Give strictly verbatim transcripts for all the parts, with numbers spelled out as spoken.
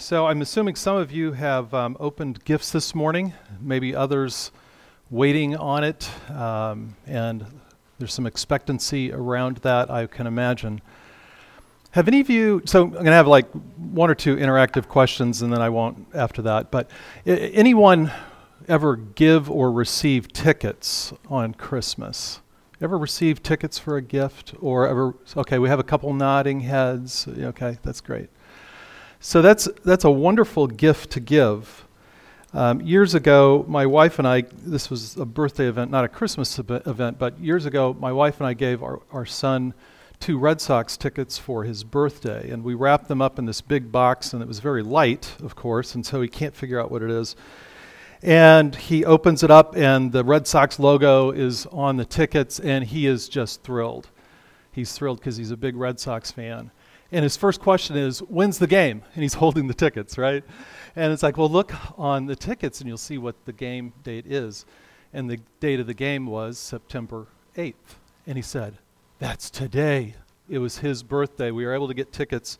So I'm assuming some of you have um, opened gifts this morning, maybe others waiting on it, um, and there's some expectancy around that, I can imagine. Have any of you, so I'm going to have like one or two interactive questions and then I won't after that, but I- anyone ever give or receive tickets on Christmas? Ever receive tickets for a gift or ever, okay, we have a couple nodding heads, okay, that's great. So that's that's a wonderful gift to give. Um, years ago, my wife and I, this was a birthday event, not a Christmas event, but years ago, my wife and I gave our, our son two Red Sox tickets for his birthday, and we wrapped them up in this big box, and it was very light, of course, and so he can't figure out what it is. And he opens it up, and the Red Sox logo is on the tickets, and he is just thrilled. He's thrilled because he's a big Red Sox fan. And his first question is, when's the game? And he's holding the tickets, right? And it's like, well, look on the tickets, and you'll see what the game date is. And the date of the game was September eighth. And he said, that's today. It was his birthday. We were able to get tickets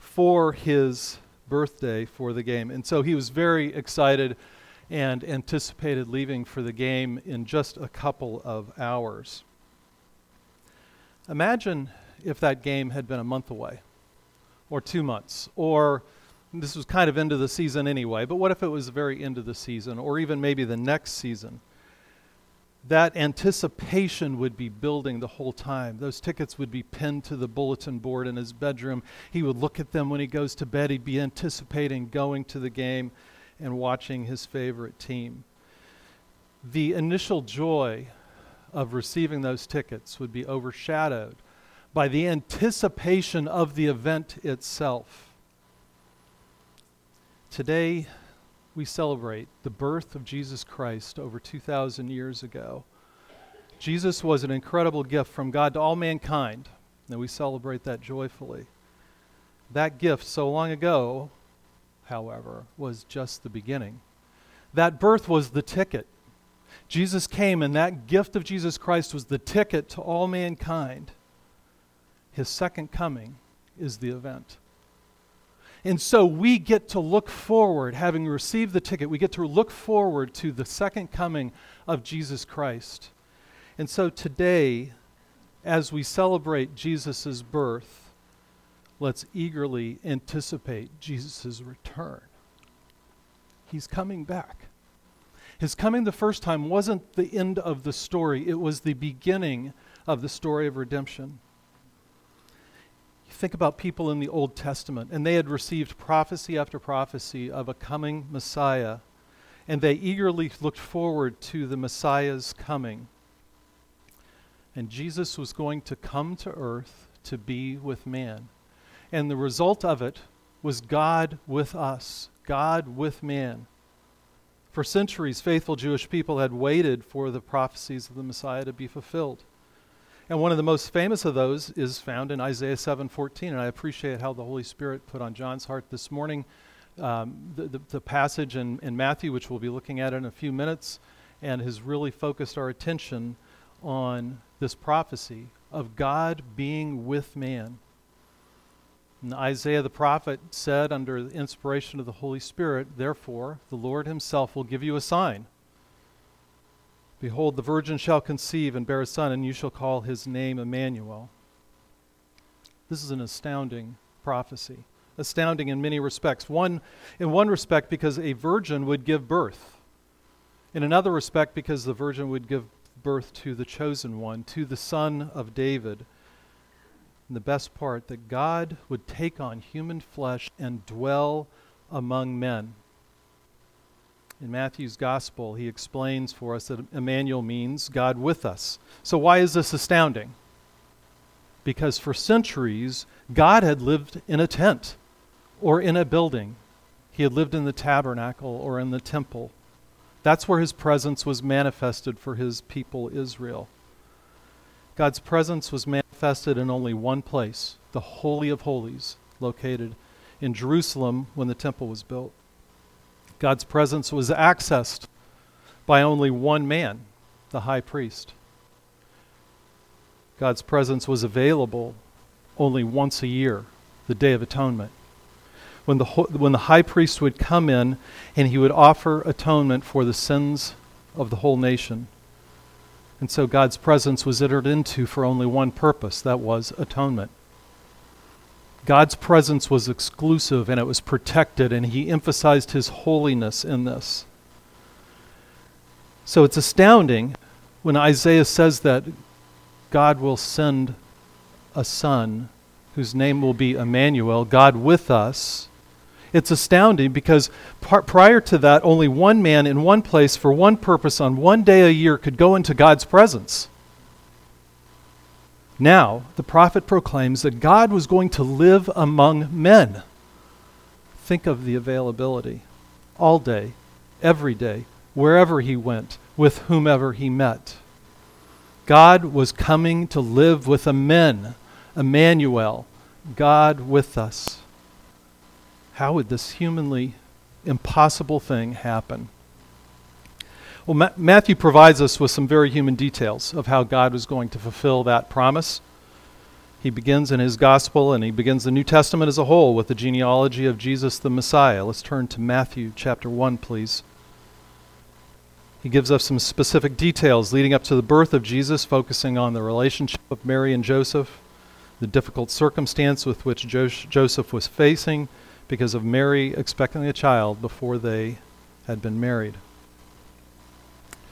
for his birthday for the game. And so he was very excited and anticipated leaving for the game in just a couple of hours. Imagine if that game had been a month away or two months, or this was kind of end of the season anyway, but what if it was the very end of the season or even maybe the next season? That anticipation would be building the whole time. Those tickets would be pinned to the bulletin board in his bedroom. He would look at them when he goes to bed. He'd be anticipating going to the game and watching his favorite team. The initial joy of receiving those tickets would be overshadowed by the anticipation of the event itself. Today, we celebrate the birth of Jesus Christ over two thousand years ago. Jesus was an incredible gift from God to all mankind, and we celebrate that joyfully. That gift so long ago, however, was just the beginning. That birth was the ticket. Jesus came, and that gift of Jesus Christ was the ticket to all mankind. His second coming is the event. And so we get to look forward, having received the ticket, we get to look forward to the second coming of Jesus Christ. And so today, as we celebrate Jesus' birth, let's eagerly anticipate Jesus' return. He's coming back. His coming the first time wasn't the end of the story. It was the beginning of the story of redemption. Think about people in the Old Testament, and they had received prophecy after prophecy of a coming Messiah, and they eagerly looked forward to the Messiah's coming. And Jesus was going to come to earth to be with man. And the result of it was God with us, God with man. For centuries, faithful Jewish people had waited for the prophecies of the Messiah to be fulfilled. And one of the most famous of those is found in Isaiah seven fourteen, and I appreciate how the Holy Spirit put on John's heart this morning um, the, the, the passage in, in Matthew, which we'll be looking at in a few minutes, and has really focused our attention on this prophecy of God being with man. And Isaiah the prophet said under the inspiration of the Holy Spirit, "Therefore the Lord himself will give you a sign. Behold, the virgin shall conceive and bear a son, and you shall call his name Immanuel." This is an astounding prophecy. Astounding in many respects. One, in one respect, because a virgin would give birth. In another respect, because the virgin would give birth to the chosen one, to the Son of David. And the best part, that God would take on human flesh and dwell among men. In Matthew's gospel, he explains for us that Immanuel means God with us. So why is this astounding? Because for centuries, God had lived in a tent or in a building. He had lived in the tabernacle or in the temple. That's where his presence was manifested for his people Israel. God's presence was manifested in only one place, the Holy of Holies, located in Jerusalem when the temple was built. God's presence was accessed by only one man, the high priest. God's presence was available only once a year, the Day of Atonement. when the when the high priest would come in and he would offer atonement for the sins of the whole nation. And so God's presence was entered into for only one purpose, that was atonement. God's presence was exclusive and it was protected, and he emphasized his holiness in this. So it's astounding when Isaiah says that God will send a son whose name will be Immanuel, God with us. It's astounding because par- prior to that, only one man in one place for one purpose on one day a year could go into God's presence. Now, the prophet proclaims that God was going to live among men. Think of the availability. All day, every day, wherever he went, with whomever he met. God was coming to live with a men, Immanuel, God with us. How would this humanly impossible thing happen? Well, Ma- Matthew provides us with some very human details of how God was going to fulfill that promise. He begins in his gospel, and he begins the New Testament as a whole with the genealogy of Jesus the Messiah. Let's turn to Matthew chapter one, please. He gives us some specific details leading up to the birth of Jesus, focusing on the relationship of Mary and Joseph, the difficult circumstance with which jo- Joseph was facing, because of Mary expecting a child before they had been married.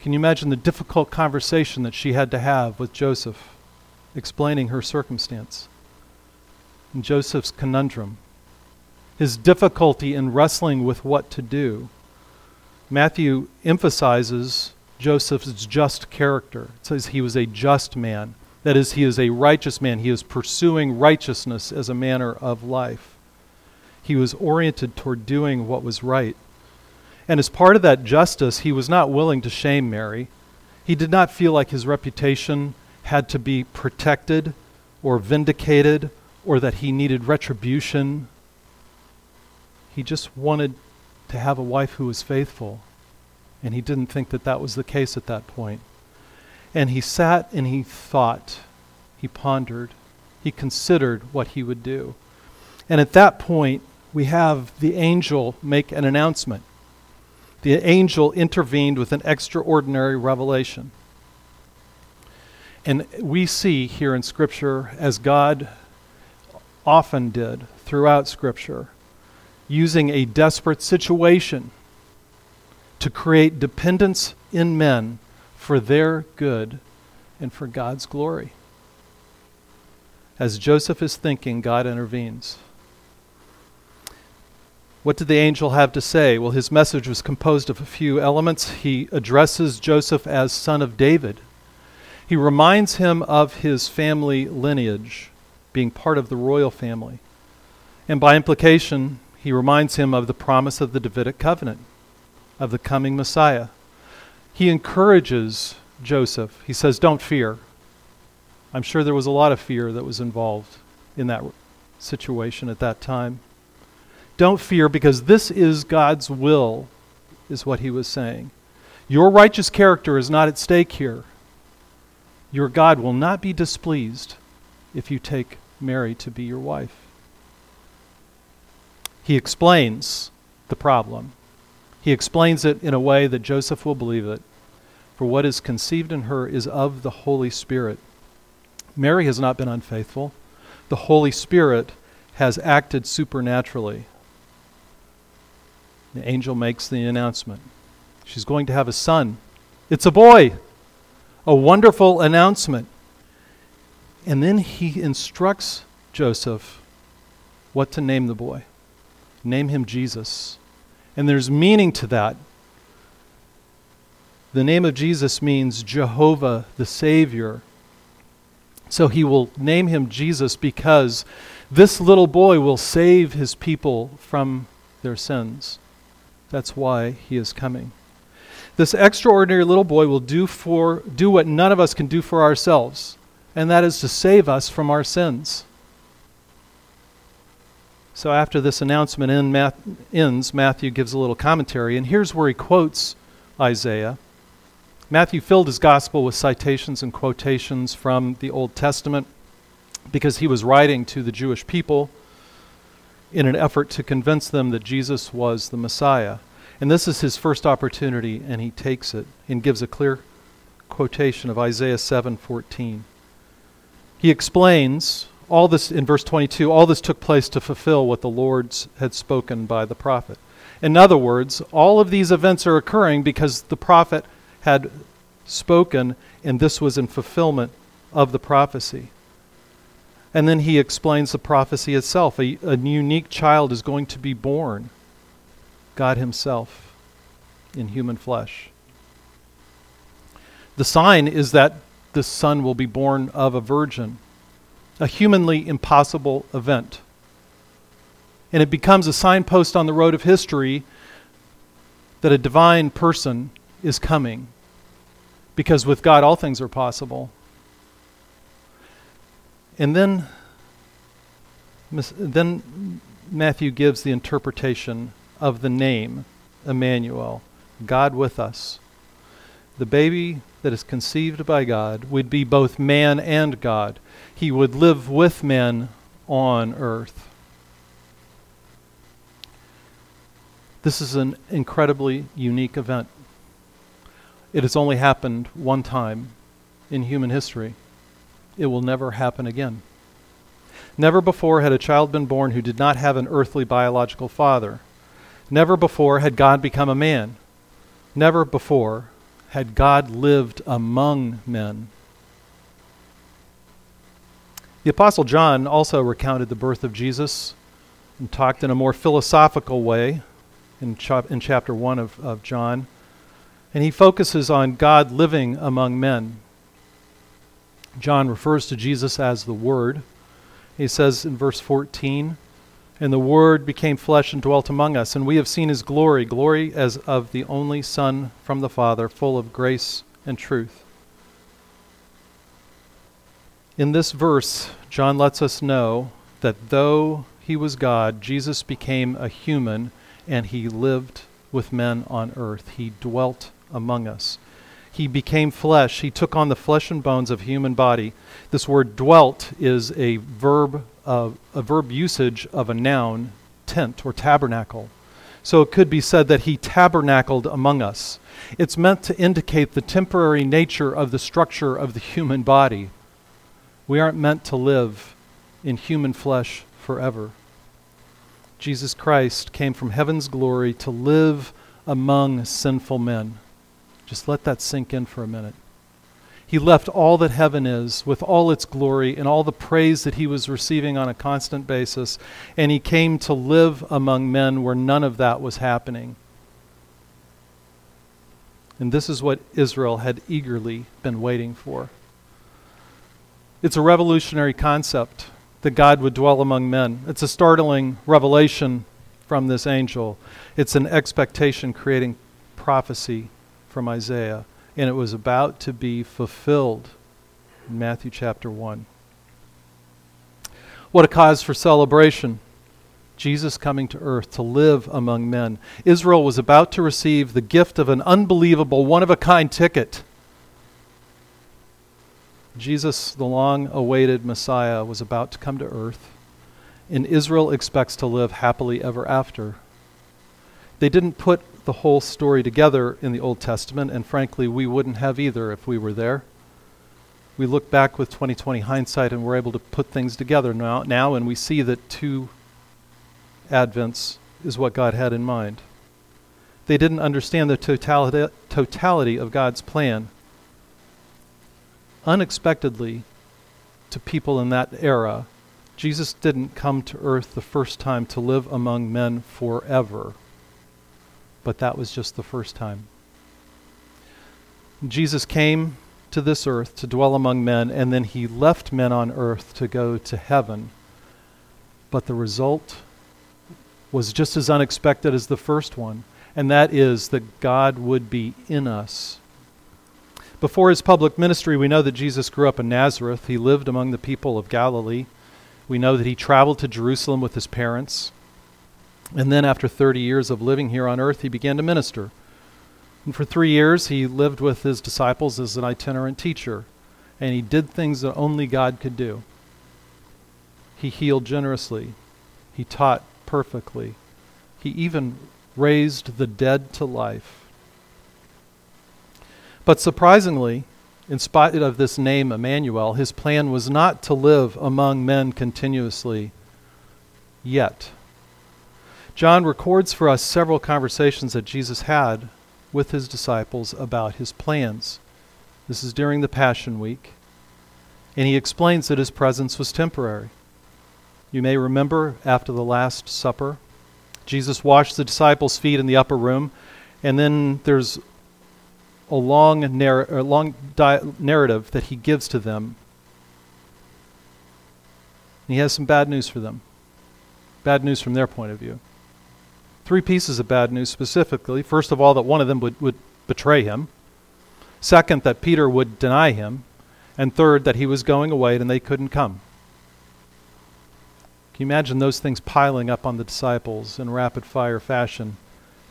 Can you imagine the difficult conversation that she had to have with Joseph, explaining her circumstance? And Joseph's conundrum, his difficulty in wrestling with what to do. Matthew emphasizes Joseph's just character. It says he was a just man. That is, he is a righteous man. He is pursuing righteousness as a manner of life. He was oriented toward doing what was right. And as part of that justice, he was not willing to shame Mary. He did not feel like his reputation had to be protected or vindicated or that he needed retribution. He just wanted to have a wife who was faithful. And he didn't think that that was the case at that point. And he sat and he thought, he pondered, he considered what he would do. And at that point, we have the angel make an announcement. The angel intervened with an extraordinary revelation. And we see here in Scripture, as God often did throughout Scripture, using a desperate situation to create dependence in men for their good and for God's glory. As Joseph is thinking, God intervenes. What did the angel have to say? Well, his message was composed of a few elements. He addresses Joseph as son of David. He reminds him of his family lineage, being part of the royal family. And by implication, he reminds him of the promise of the Davidic covenant, of the coming Messiah. He encourages Joseph. He says, don't fear. I'm sure there was a lot of fear that was involved in that situation at that time. Don't fear, because this is God's will, is what he was saying. Your righteous character is not at stake here. Your God will not be displeased if you take Mary to be your wife. He explains the problem. He explains it in a way that Joseph will believe it. For what is conceived in her is of the Holy Spirit. Mary has not been unfaithful. The Holy Spirit has acted supernaturally. The angel makes the announcement. She's going to have a son. It's a boy. A wonderful announcement. And then he instructs Joseph what to name the boy. Name him Jesus. And there's meaning to that. The name of Jesus means Jehovah the Savior. So he will name him Jesus because this little boy will save his people from their sins. That's why he is coming. This extraordinary little boy will do for do what none of us can do for ourselves, and that is to save us from our sins. So after this announcement end, Math, ends, Matthew gives a little commentary, and here's where he quotes Isaiah. Matthew filled his gospel with citations and quotations from the Old Testament because he was writing to the Jewish people in an effort to convince them that Jesus was the Messiah. And this is his first opportunity, and he takes it and gives a clear quotation of Isaiah seven fourteen. He explains all this in verse twenty-two, all this took place to fulfill what the Lord had spoken by the prophet. In other words, all of these events are occurring because the prophet had spoken, and this was in fulfillment of the prophecy. And then he explains the prophecy itself. A, a unique child is going to be born, God himself in human flesh. The sign is that the son will be born of a virgin, a humanly impossible event. And it becomes a signpost on the road of history that a divine person is coming, because with God all things are possible. And then, then Matthew gives the interpretation of the name Immanuel, God with us. The baby that is conceived by God would be both man and God. He would live with men on earth. This is an incredibly unique event. It has only happened one time in human history. It will never happen again. Never before had a child been born who did not have an earthly biological father. Never before had God become a man. Never before had God lived among men. The Apostle John also recounted the birth of Jesus and talked in a more philosophical way in, chap- in chapter one of, of John. And he focuses on God living among men. John refers to Jesus as the Word. He says in verse fourteen, "And the Word became flesh and dwelt among us, and we have seen his glory, glory as of the only Son from the Father, full of grace and truth." In this verse, John lets us know that though he was God, Jesus became a human, and he lived with men on earth. He dwelt among us. He became flesh. He took on the flesh and bones of human body. This word dwelt is a verb of, a verb usage of a noun, tent or tabernacle. So it could be said that he tabernacled among us. It's meant to indicate the temporary nature of the structure of the human body. We aren't meant to live in human flesh forever. Jesus Christ came from heaven's glory to live among sinful men. Just let that sink in for a minute. He left all that heaven is with all its glory and all the praise that he was receiving on a constant basis, and he came to live among men where none of that was happening. And this is what Israel had eagerly been waiting for. It's a revolutionary concept that God would dwell among men. It's a startling revelation from this angel. It's an expectation-creating prophecy from Isaiah, and it was about to be fulfilled in Matthew chapter one. What a cause for celebration. Jesus coming to earth to live among men. Israel was about to receive the gift of an unbelievable, one-of-a-kind ticket. Jesus, the long-awaited Messiah, was about to come to earth, and Israel expects to live happily ever after. They didn't put the whole story together in the Old Testament, and frankly, we wouldn't have either if we were there. We look back with twenty twenty hindsight, and we're able to put things together now, now and we see that two Advents is what God had in mind. They didn't understand the totality, totality of God's plan. Unexpectedly, to people in that era, Jesus didn't come to earth the first time to live among men forever. But that was just the first time. Jesus came to this earth to dwell among men, and then he left men on earth to go to heaven. But the result was just as unexpected as the first one, and that is that God would be in us. Before his public ministry, we know that Jesus grew up in Nazareth. He lived among the people of Galilee. We know that he traveled to Jerusalem with his parents. And then after thirty years of living here on earth, he began to minister. And for three years, he lived with his disciples as an itinerant teacher. And he did things that only God could do. He healed generously. He taught perfectly. He even raised the dead to life. But surprisingly, in spite of this name Immanuel, his plan was not to live among men continuously yet. John records for us several conversations that Jesus had with his disciples about his plans. This is during the Passion Week, and he explains that his presence was temporary. You may remember after the Last Supper, Jesus washed the disciples' feet in the upper room, and then there's a long, narr- a long di- narrative that he gives to them. And he has some bad news for them. Bad news from their point of view. Three pieces of bad news specifically. First of all, that one of them would, would betray him. Second, that Peter would deny him. And third, that he was going away and they couldn't come. Can you imagine those things piling up on the disciples in rapid-fire fashion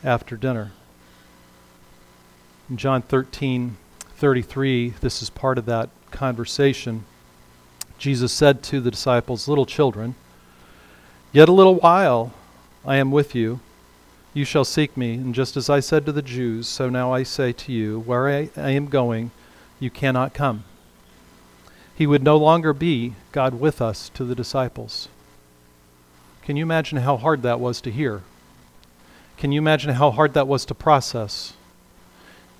after dinner? In John thirteen thirty-three, this is part of that conversation. Jesus said to the disciples, "Little children, yet a little while I am with you. You shall seek me, and just as I said to the Jews, so now I say to you, where I, I am going, you cannot come." He would no longer be God with us to the disciples. Can you imagine how hard that was to hear? Can you imagine how hard that was to process?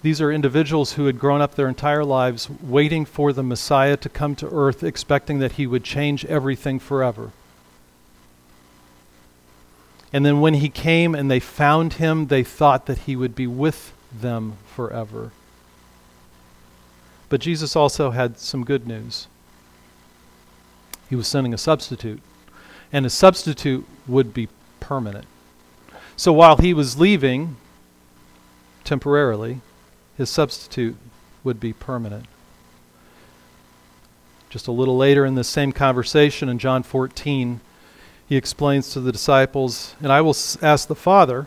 These are individuals who had grown up their entire lives waiting for the Messiah to come to earth, expecting that he would change everything forever. And then when he came and they found him, they thought that he would be with them forever. But Jesus also had some good news. He was sending a substitute, and a substitute would be permanent. So while he was leaving temporarily, his substitute would be permanent. Just a little later in this same conversation in John fourteen, he explains to the disciples, "And I will ask the Father,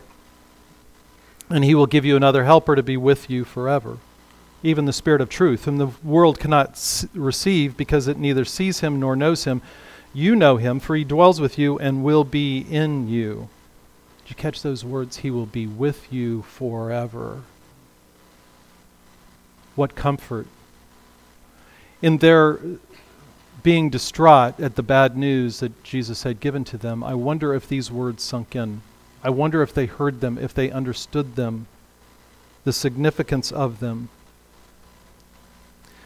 and he will give you another helper to be with you forever, even the Spirit of truth, whom the world cannot receive because it neither sees him nor knows him. You know him, for he dwells with you and will be in you." Did you catch those words? He will be with you forever. What comfort. In their being distraught at the bad news that Jesus had given to them, I wonder if these words sunk in. I wonder if they heard them, if they understood them, the significance of them.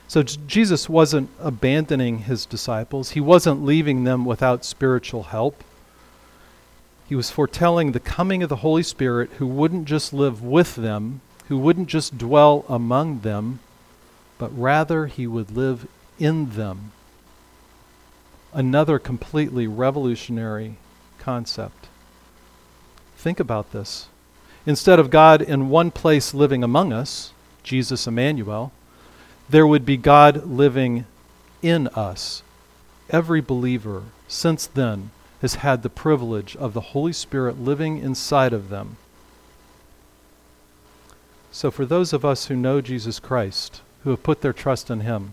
So J- Jesus wasn't abandoning his disciples. He wasn't leaving them without spiritual help. He was foretelling the coming of the Holy Spirit, who wouldn't just live with them, who wouldn't just dwell among them, but rather he would live in them. Another completely revolutionary concept. Think about this. Instead of God in one place living among us, Jesus Immanuel, there would be God living in us. Every believer since then has had the privilege of the Holy Spirit living inside of them. So for those of us who know Jesus Christ, who have put their trust in him,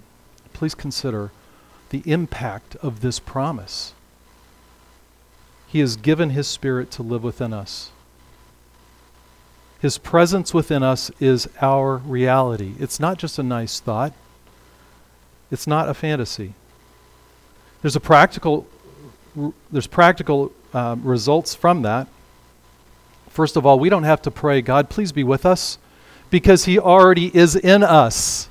please consider the impact of this promise. He has given his Spirit to live within us. His presence within us is our reality. It's not just a nice thought. It's not a fantasy. There's a practical, there's practical um, results from that. First of all, we don't have to pray, God, please be with us, because he already is in us.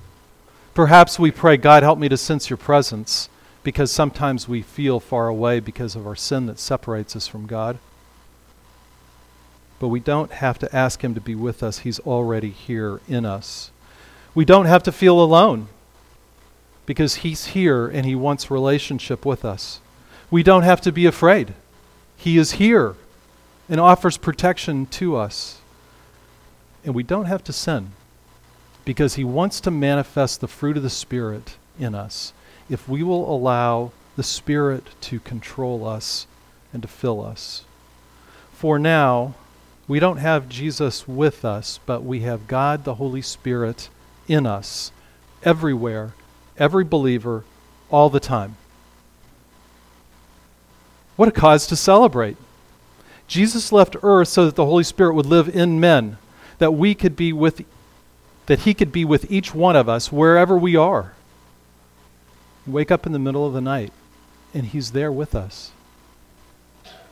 Perhaps we pray, God, help me to sense your presence, because sometimes we feel far away because of our sin that separates us from God. But we don't have to ask him to be with us. He's already here in us. We don't have to feel alone, because he's here and he wants relationship with us. We don't have to be afraid. He is here and offers protection to us. And we don't have to sin, because he wants to manifest the fruit of the Spirit in us if we will allow the Spirit to control us and to fill us. For now, we don't have Jesus with us, but we have God the Holy Spirit in us, everywhere, every believer, all the time. What a cause to celebrate. Jesus left earth so that the Holy Spirit would live in men, that we could be with, that he could be with each one of us wherever we are. You wake up in the middle of the night and he's there with us.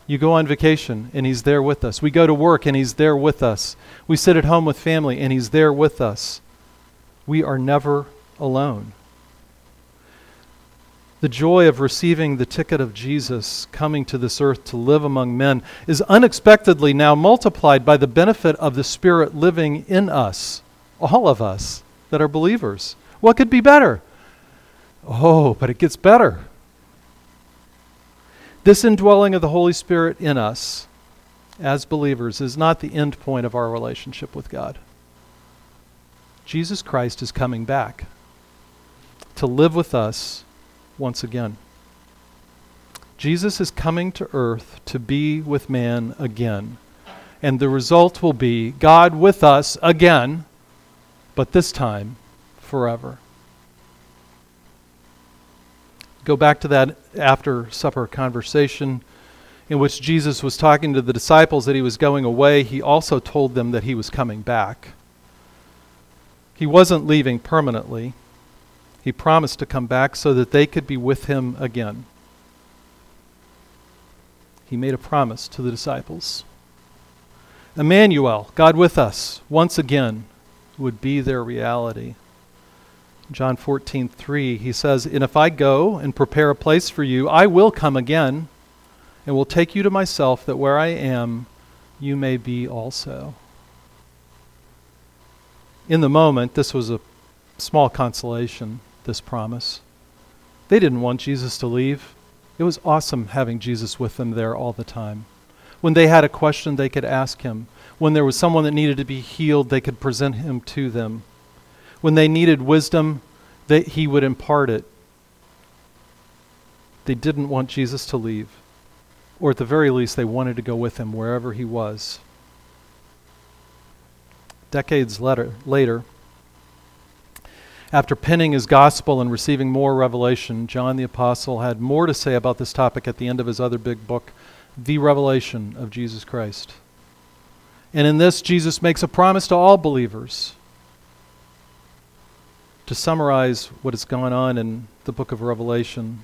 You go on vacation and he's there with us. We go to work and he's there with us. We sit at home with family and he's there with us. We are never alone. The joy of receiving the ticket of Jesus coming to this earth to live among men is unexpectedly now multiplied by the benefit of the Spirit living in us, all of us that are believers. What could be better? Oh, but it gets better. This indwelling of the Holy Spirit in us as believers is not the end point of our relationship with God. Jesus Christ is coming back to live with us once again. Jesus is coming to earth to be with man again. And the result will be God with us again, but this time forever. Go back to that after supper conversation in which Jesus was talking to the disciples that he was going away. He also told them that he was coming back. He wasn't leaving permanently. He promised to come back so that they could be with him again. He made a promise to the disciples. Immanuel, God with us, once again, would be their reality. John fourteen three, he says, "And if I go and prepare a place for you, I will come again and will take you to myself, that where I am, you may be also." In the moment, this was a small consolation, this promise. They didn't want Jesus to leave. It was awesome having Jesus with them there all the time. When they had a question, they could ask him. When there was someone that needed to be healed, they could present him to them. When they needed wisdom, they, he would impart it. They didn't want Jesus to leave. Or at the very least, they wanted to go with him wherever he was. Decades later, later, after penning his gospel and receiving more revelation, John the Apostle had more to say about this topic at the end of his other big book, The Revelation of Jesus Christ. And in this, Jesus makes a promise to all believers. To summarize what has gone on in the book of Revelation,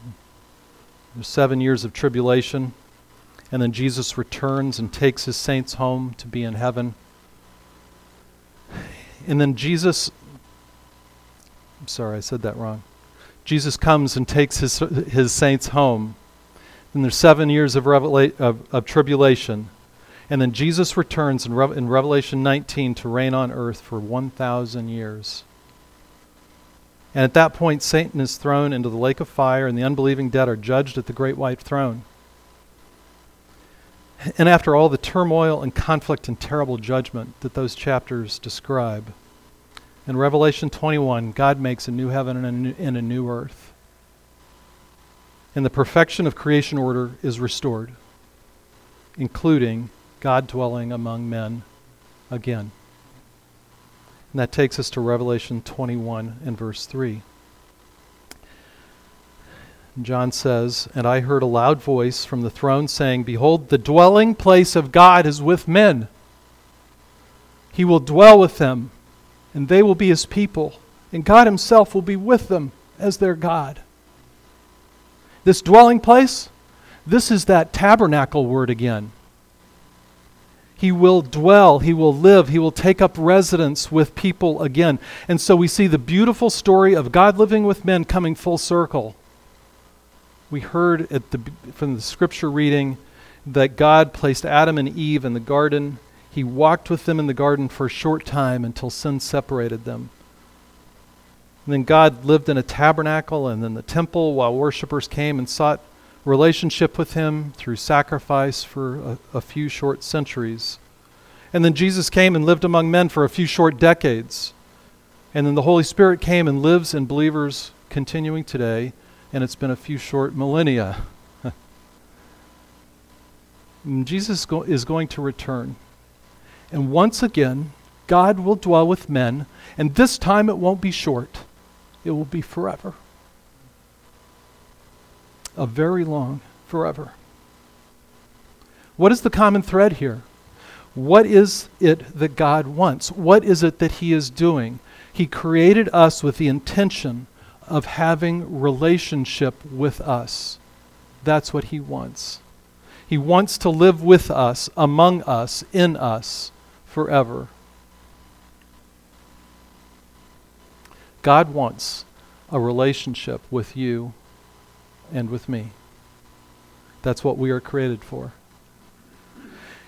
there's seven years of tribulation, and then Jesus returns and takes his saints home to be in heaven. And then Jesus, I'm sorry, I said that wrong. Jesus comes and takes his his saints home. Then there's seven years of, revela- of, of tribulation. And then Jesus returns in, Re- in Revelation nineteen to reign on earth for one thousand years. And at that point, Satan is thrown into the lake of fire, and the unbelieving dead are judged at the great white throne. And after all the turmoil and conflict and terrible judgment that those chapters describe, in Revelation twenty-one, God makes a new heaven and a new, and a new earth. And the perfection of creation order is restored, including God dwelling among men again. And that takes us to Revelation twenty-one and verse three. John says, "And I heard a loud voice from the throne saying, 'Behold, the dwelling place of God is with men. He will dwell with them, and they will be his people, and God himself will be with them as their God.'" This dwelling place, this is that tabernacle word again. He will dwell, he will live, he will take up residence with people again. And so we see the beautiful story of God living with men coming full circle. We heard at the, from the scripture reading that God placed Adam and Eve in the garden. He walked with them in the garden for a short time until sin separated them. And then God lived in a tabernacle and then the temple while worshipers came and sought relationship with him through sacrifice for a, a few short centuries. And then Jesus came and lived among men for a few short decades. And then the Holy Spirit came and lives in believers continuing today, and it's been a few short millennia. Jesus go- is going to return. And once again, God will dwell with men, and this time it won't be short. It will be forever. A very long forever. What is the common thread here? What is it that God wants? What is it that he is doing? He created us with the intention of having relationship with us. That's what he wants. He wants to live with us, among us, in us, forever. God wants a relationship with you and with me. That's what we are created for.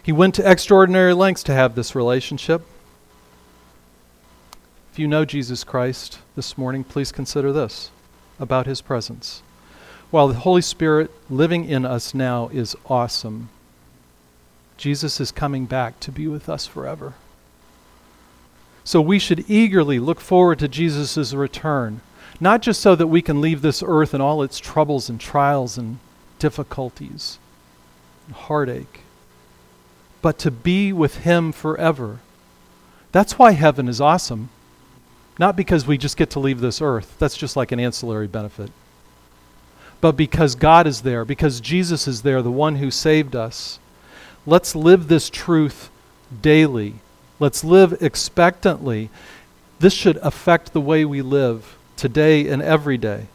He went to extraordinary lengths to have this relationship. If you know Jesus Christ this morning, please consider this about his presence. While the Holy Spirit living in us now is awesome, Jesus is coming back to be with us forever. So we should eagerly look forward to Jesus' return. Not just so that we can leave this earth and all its troubles and trials and difficulties and heartache, but to be with him forever. That's why heaven is awesome. Not because we just get to leave this earth. That's just like an ancillary benefit. But because God is there, because Jesus is there, the one who saved us. Let's live this truth daily. Let's live expectantly. This should affect the way we live today and every day.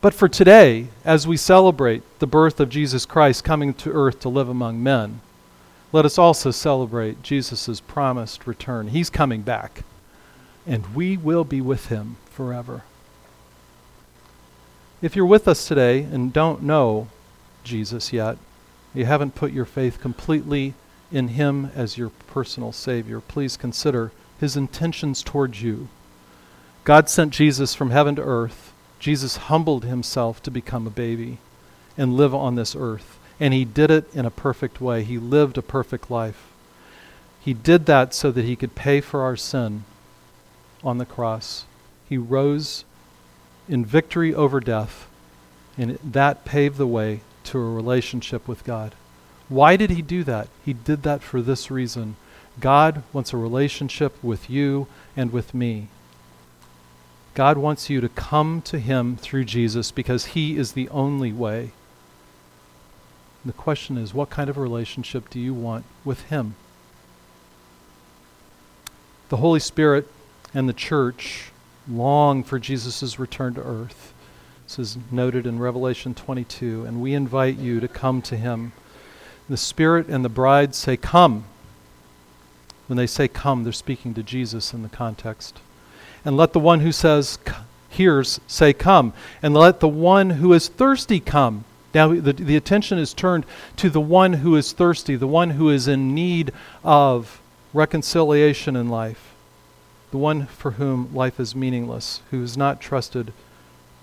But for today, as we celebrate the birth of Jesus Christ coming to earth to live among men, let us also celebrate Jesus' promised return. He's coming back, and we will be with him forever. If you're with us today and don't know Jesus yet, you haven't put your faith completely in him as your personal Savior, please consider his intentions towards you. God sent Jesus from heaven to earth. Jesus humbled himself to become a baby and live on this earth. And he did it in a perfect way. He lived a perfect life. He did that so that he could pay for our sin on the cross. He rose in victory over death, and that paved the way to a relationship with God. Why did he do that? He did that for this reason. God wants a relationship with you and with me. God wants you to come to him through Jesus because he is the only way. And the question is, what kind of relationship do you want with him? The Holy Spirit and the church long for Jesus' return to earth. This is noted in Revelation twenty-two, and we invite you to come to him. The Spirit and the bride say, come. When they say come, they're speaking to Jesus in the context. And let the one who says, hears, say, come. And let the one who is thirsty come. Now the, the attention is turned to the one who is thirsty, the one who is in need of reconciliation in life, the one for whom life is meaningless, who is not trusted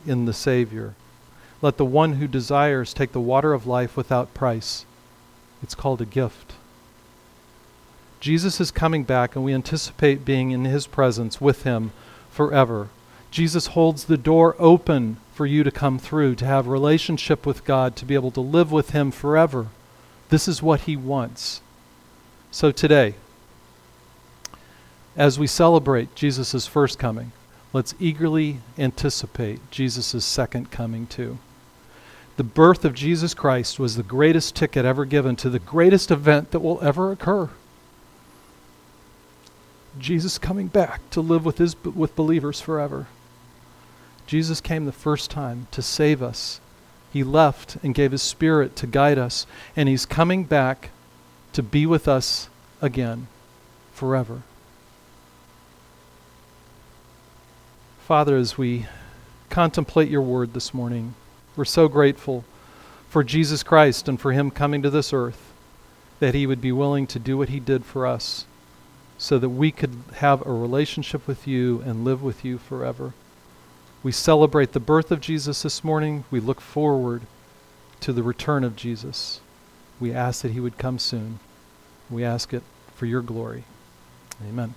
in the Savior. Let the one who desires take the water of life without price. It's called a gift. Jesus is coming back, and we anticipate being in his presence with him forever. Jesus holds the door open for you to come through, to have relationship with God, to be able to live with him forever. This is what he wants. So today, as we celebrate Jesus' first coming, let's eagerly anticipate Jesus' second coming too. The birth of Jesus Christ was the greatest ticket ever given to the greatest event that will ever occur. Jesus coming back to live with his with believers forever. Jesus came the first time to save us. He left and gave his Spirit to guide us, and he's coming back to be with us again forever. Father, as we contemplate your word this morning, we're so grateful for Jesus Christ and for him coming to this earth, that he would be willing to do what he did for us so that we could have a relationship with you and live with you forever. We celebrate the birth of Jesus this morning. We look forward to the return of Jesus. We ask that he would come soon. We ask it for your glory. Amen.